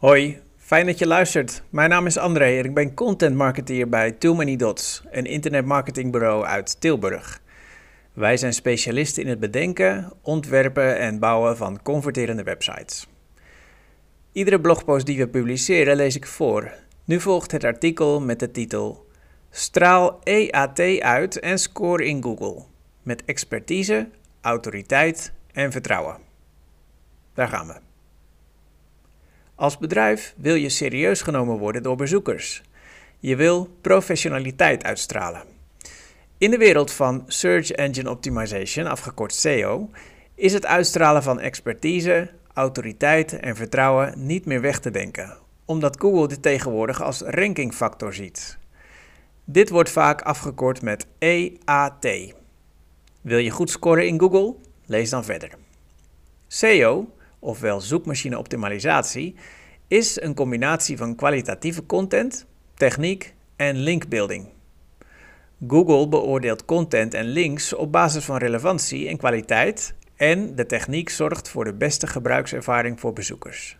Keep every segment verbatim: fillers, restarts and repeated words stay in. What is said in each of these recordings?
Hoi, fijn dat je luistert. Mijn naam is André en ik ben content marketeer bij Too Many Dots, een internetmarketingbureau uit Tilburg. Wij zijn specialisten in het bedenken, ontwerpen en bouwen van converterende websites. Iedere blogpost die we publiceren lees ik voor. Nu volgt het artikel met de titel Straal E A T uit en score in Google. Met expertise, autoriteit en vertrouwen. Daar gaan we. Als bedrijf wil je serieus genomen worden door bezoekers. Je wil professionaliteit uitstralen. In de wereld van Search Engine Optimization, afgekort S E O, is het uitstralen van expertise, autoriteit en vertrouwen niet meer weg te denken, omdat Google dit tegenwoordig als rankingfactor ziet. Dit wordt vaak afgekort met E A T. Wil je goed scoren in Google? Lees dan verder. S E O, ofwel zoekmachine-optimalisatie, is een combinatie van kwalitatieve content, techniek en linkbuilding. Google beoordeelt content en links op basis van relevantie en kwaliteit en de techniek zorgt voor de beste gebruikservaring voor bezoekers.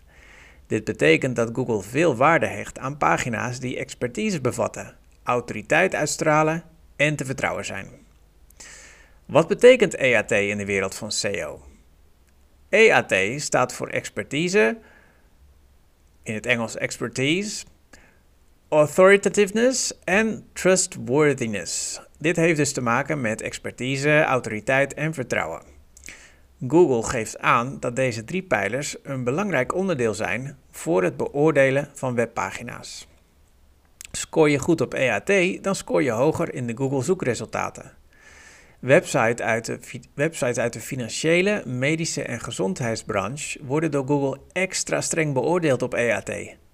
Dit betekent dat Google veel waarde hecht aan pagina's die expertise bevatten, autoriteit uitstralen en te vertrouwen zijn. Wat betekent E A T in de wereld van S E O? E A T staat voor expertise, in het Engels expertise, authoritativeness en trustworthiness. Dit heeft dus te maken met expertise, autoriteit en vertrouwen. Google geeft aan dat deze drie pijlers een belangrijk onderdeel zijn voor het beoordelen van webpagina's. Scoor je goed op E A T, dan scoor je hoger in de Google zoekresultaten. Websites uit de, websites uit de financiële, medische en gezondheidsbranche worden door Google extra streng beoordeeld op E A T.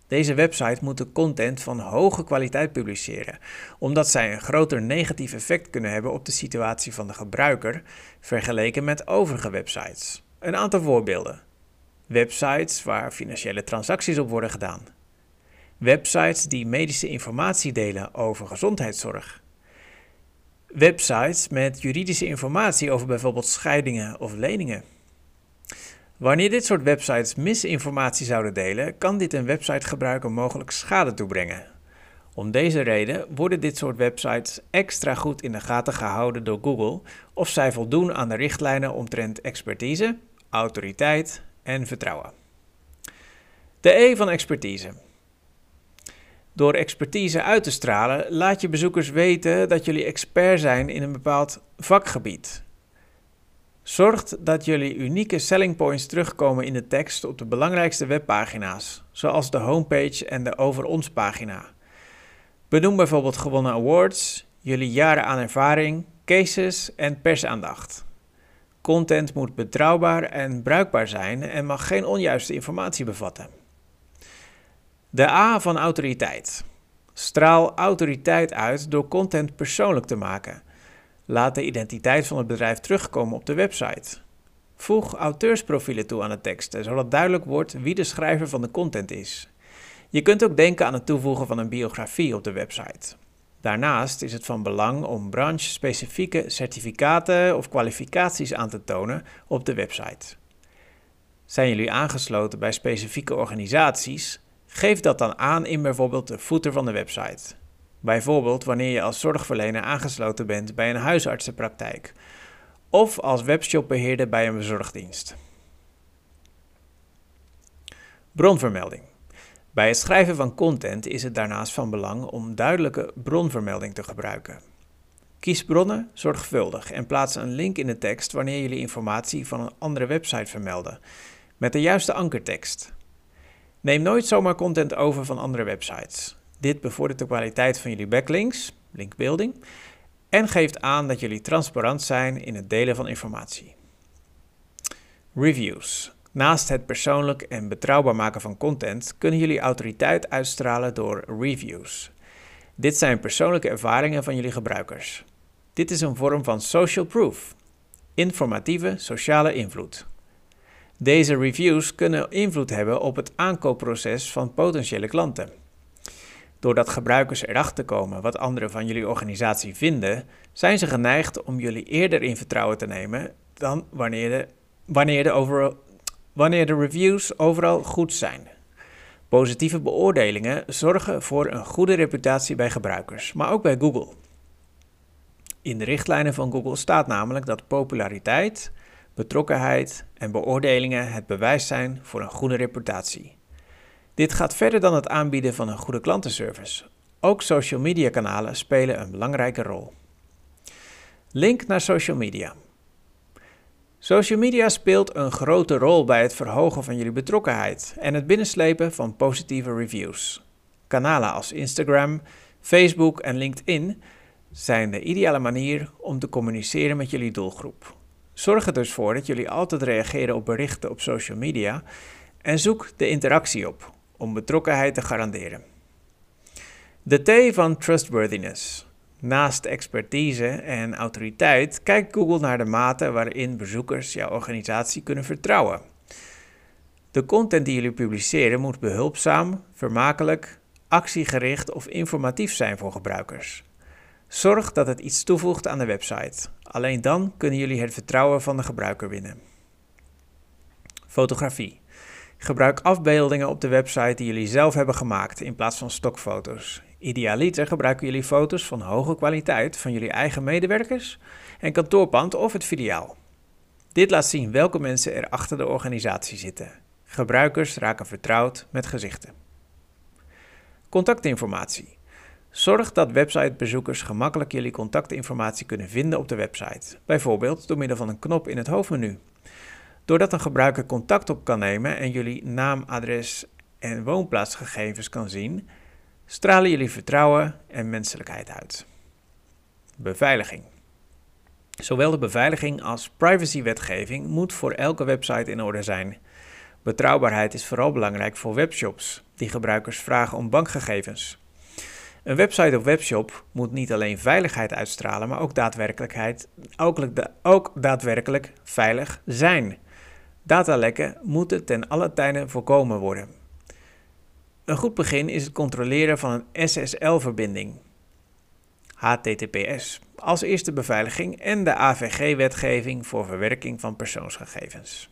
Deze websites moeten content van hoge kwaliteit publiceren, omdat zij een groter negatief effect kunnen hebben op de situatie van de gebruiker vergeleken met overige websites. Een aantal voorbeelden. Websites waar financiële transacties op worden gedaan. Websites die medische informatie delen over gezondheidszorg. Websites met juridische informatie over bijvoorbeeld scheidingen of leningen. Wanneer dit soort websites misinformatie zouden delen, kan dit een websitegebruiker mogelijk schade toebrengen. Om deze reden worden dit soort websites extra goed in de gaten gehouden door Google of zij voldoen aan de richtlijnen omtrent expertise, autoriteit en vertrouwen. De E van expertise. Door expertise uit te stralen, laat je bezoekers weten dat jullie expert zijn in een bepaald vakgebied. Zorgt dat jullie unieke selling points terugkomen in de tekst op de belangrijkste webpagina's, zoals de homepage en de over ons pagina. Benoem bijvoorbeeld gewonnen awards, jullie jaren aan ervaring, cases en persaandacht. Content moet betrouwbaar en bruikbaar zijn en mag geen onjuiste informatie bevatten. De A van autoriteit. Straal autoriteit uit door content persoonlijk te maken. Laat de identiteit van het bedrijf terugkomen op de website. Voeg auteursprofielen toe aan de teksten, zodat duidelijk wordt wie de schrijver van de content is. Je kunt ook denken aan het toevoegen van een biografie op de website. Daarnaast is het van belang om branche-specifieke certificaten of kwalificaties aan te tonen op de website. Zijn jullie aangesloten bij specifieke organisaties? Geef dat dan aan in bijvoorbeeld de footer van de website. Bijvoorbeeld wanneer je als zorgverlener aangesloten bent bij een huisartsenpraktijk of als webshopbeheerder bij een bezorgdienst. Bronvermelding. Bij het schrijven van content is het daarnaast van belang om duidelijke bronvermelding te gebruiken. Kies bronnen zorgvuldig en plaats een link in de tekst wanneer jullie informatie van een andere website vermelden, met de juiste ankertekst. Neem nooit zomaar content over van andere websites. Dit bevordert de kwaliteit van jullie backlinks, linkbuilding, en geeft aan dat jullie transparant zijn in het delen van informatie. Reviews. Naast het persoonlijk en betrouwbaar maken van content kunnen jullie autoriteit uitstralen door reviews. Dit zijn persoonlijke ervaringen van jullie gebruikers. Dit is een vorm van social proof, informatieve sociale invloed. Deze reviews kunnen invloed hebben op het aankoopproces van potentiële klanten. Doordat gebruikers erachter komen wat anderen van jullie organisatie vinden, zijn ze geneigd om jullie eerder in vertrouwen te nemen dan wanneer de, wanneer de, overal, wanneer de reviews overal goed zijn. Positieve beoordelingen zorgen voor een goede reputatie bij gebruikers, maar ook bij Google. In de richtlijnen van Google staat namelijk dat populariteit, betrokkenheid en beoordelingen het bewijs zijn voor een goede reputatie. Dit gaat verder dan het aanbieden van een goede klantenservice. Ook social media kanalen spelen een belangrijke rol. Link naar social media. Social media speelt een grote rol bij het verhogen van jullie betrokkenheid en het binnenslepen van positieve reviews. Kanalen als Instagram, Facebook en LinkedIn zijn de ideale manier om te communiceren met jullie doelgroep. Zorg er dus voor dat jullie altijd reageren op berichten op social media en zoek de interactie op om betrokkenheid te garanderen. De T van trustworthiness. Naast expertise en autoriteit kijkt Google naar de mate waarin bezoekers jouw organisatie kunnen vertrouwen. De content die jullie publiceren moet behulpzaam, vermakelijk, actiegericht of informatief zijn voor gebruikers. Zorg dat het iets toevoegt aan de website. Alleen dan kunnen jullie het vertrouwen van de gebruiker winnen. Fotografie. Gebruik afbeeldingen op de website die jullie zelf hebben gemaakt in plaats van stokfoto's. Idealiter gebruiken jullie foto's van hoge kwaliteit van jullie eigen medewerkers en kantoorpand of het filiaal. Dit laat zien welke mensen er achter de organisatie zitten. Gebruikers raken vertrouwd met gezichten. Contactinformatie. Zorg dat websitebezoekers gemakkelijk jullie contactinformatie kunnen vinden op de website, bijvoorbeeld door middel van een knop in het hoofdmenu. Doordat een gebruiker contact op kan nemen en jullie naam, adres en woonplaatsgegevens kan zien, stralen jullie vertrouwen en menselijkheid uit. Beveiliging. Zowel de beveiliging als privacywetgeving moet voor elke website in orde zijn. Betrouwbaarheid is vooral belangrijk voor webshops die gebruikers vragen om bankgegevens. Een website of webshop moet niet alleen veiligheid uitstralen, maar ook, daadwerkelijkheid, ook, da- ook daadwerkelijk veilig zijn. Datalekken moeten ten alle tijde voorkomen worden. Een goed begin is het controleren van een S S L-verbinding, H T T P S, als eerste beveiliging en de A V G-wetgeving voor verwerking van persoonsgegevens.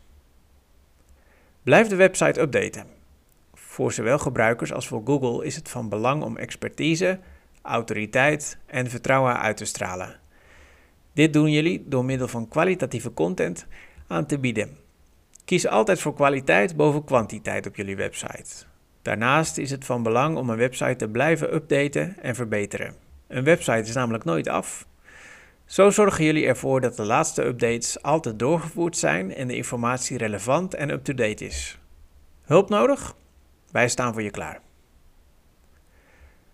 Blijf de website updaten. Voor zowel gebruikers als voor Google is het van belang om expertise, autoriteit en vertrouwen uit te stralen. Dit doen jullie door middel van kwalitatieve content aan te bieden. Kies altijd voor kwaliteit boven kwantiteit op jullie website. Daarnaast is het van belang om een website te blijven updaten en verbeteren. Een website is namelijk nooit af. Zo zorgen jullie ervoor dat de laatste updates altijd doorgevoerd zijn en de informatie relevant en up-to-date is. Hulp nodig? Wij staan voor je klaar.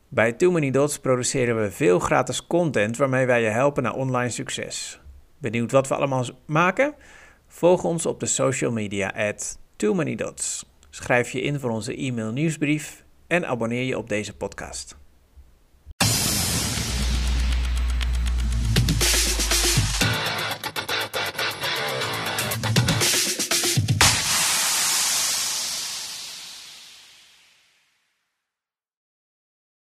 Bij Too Many Dots produceren we veel gratis content waarmee wij je helpen naar online succes. Benieuwd wat we allemaal maken? Volg ons op de social media at Too Many Dots. Schrijf je in voor onze e-mail nieuwsbrief en abonneer je op deze podcast.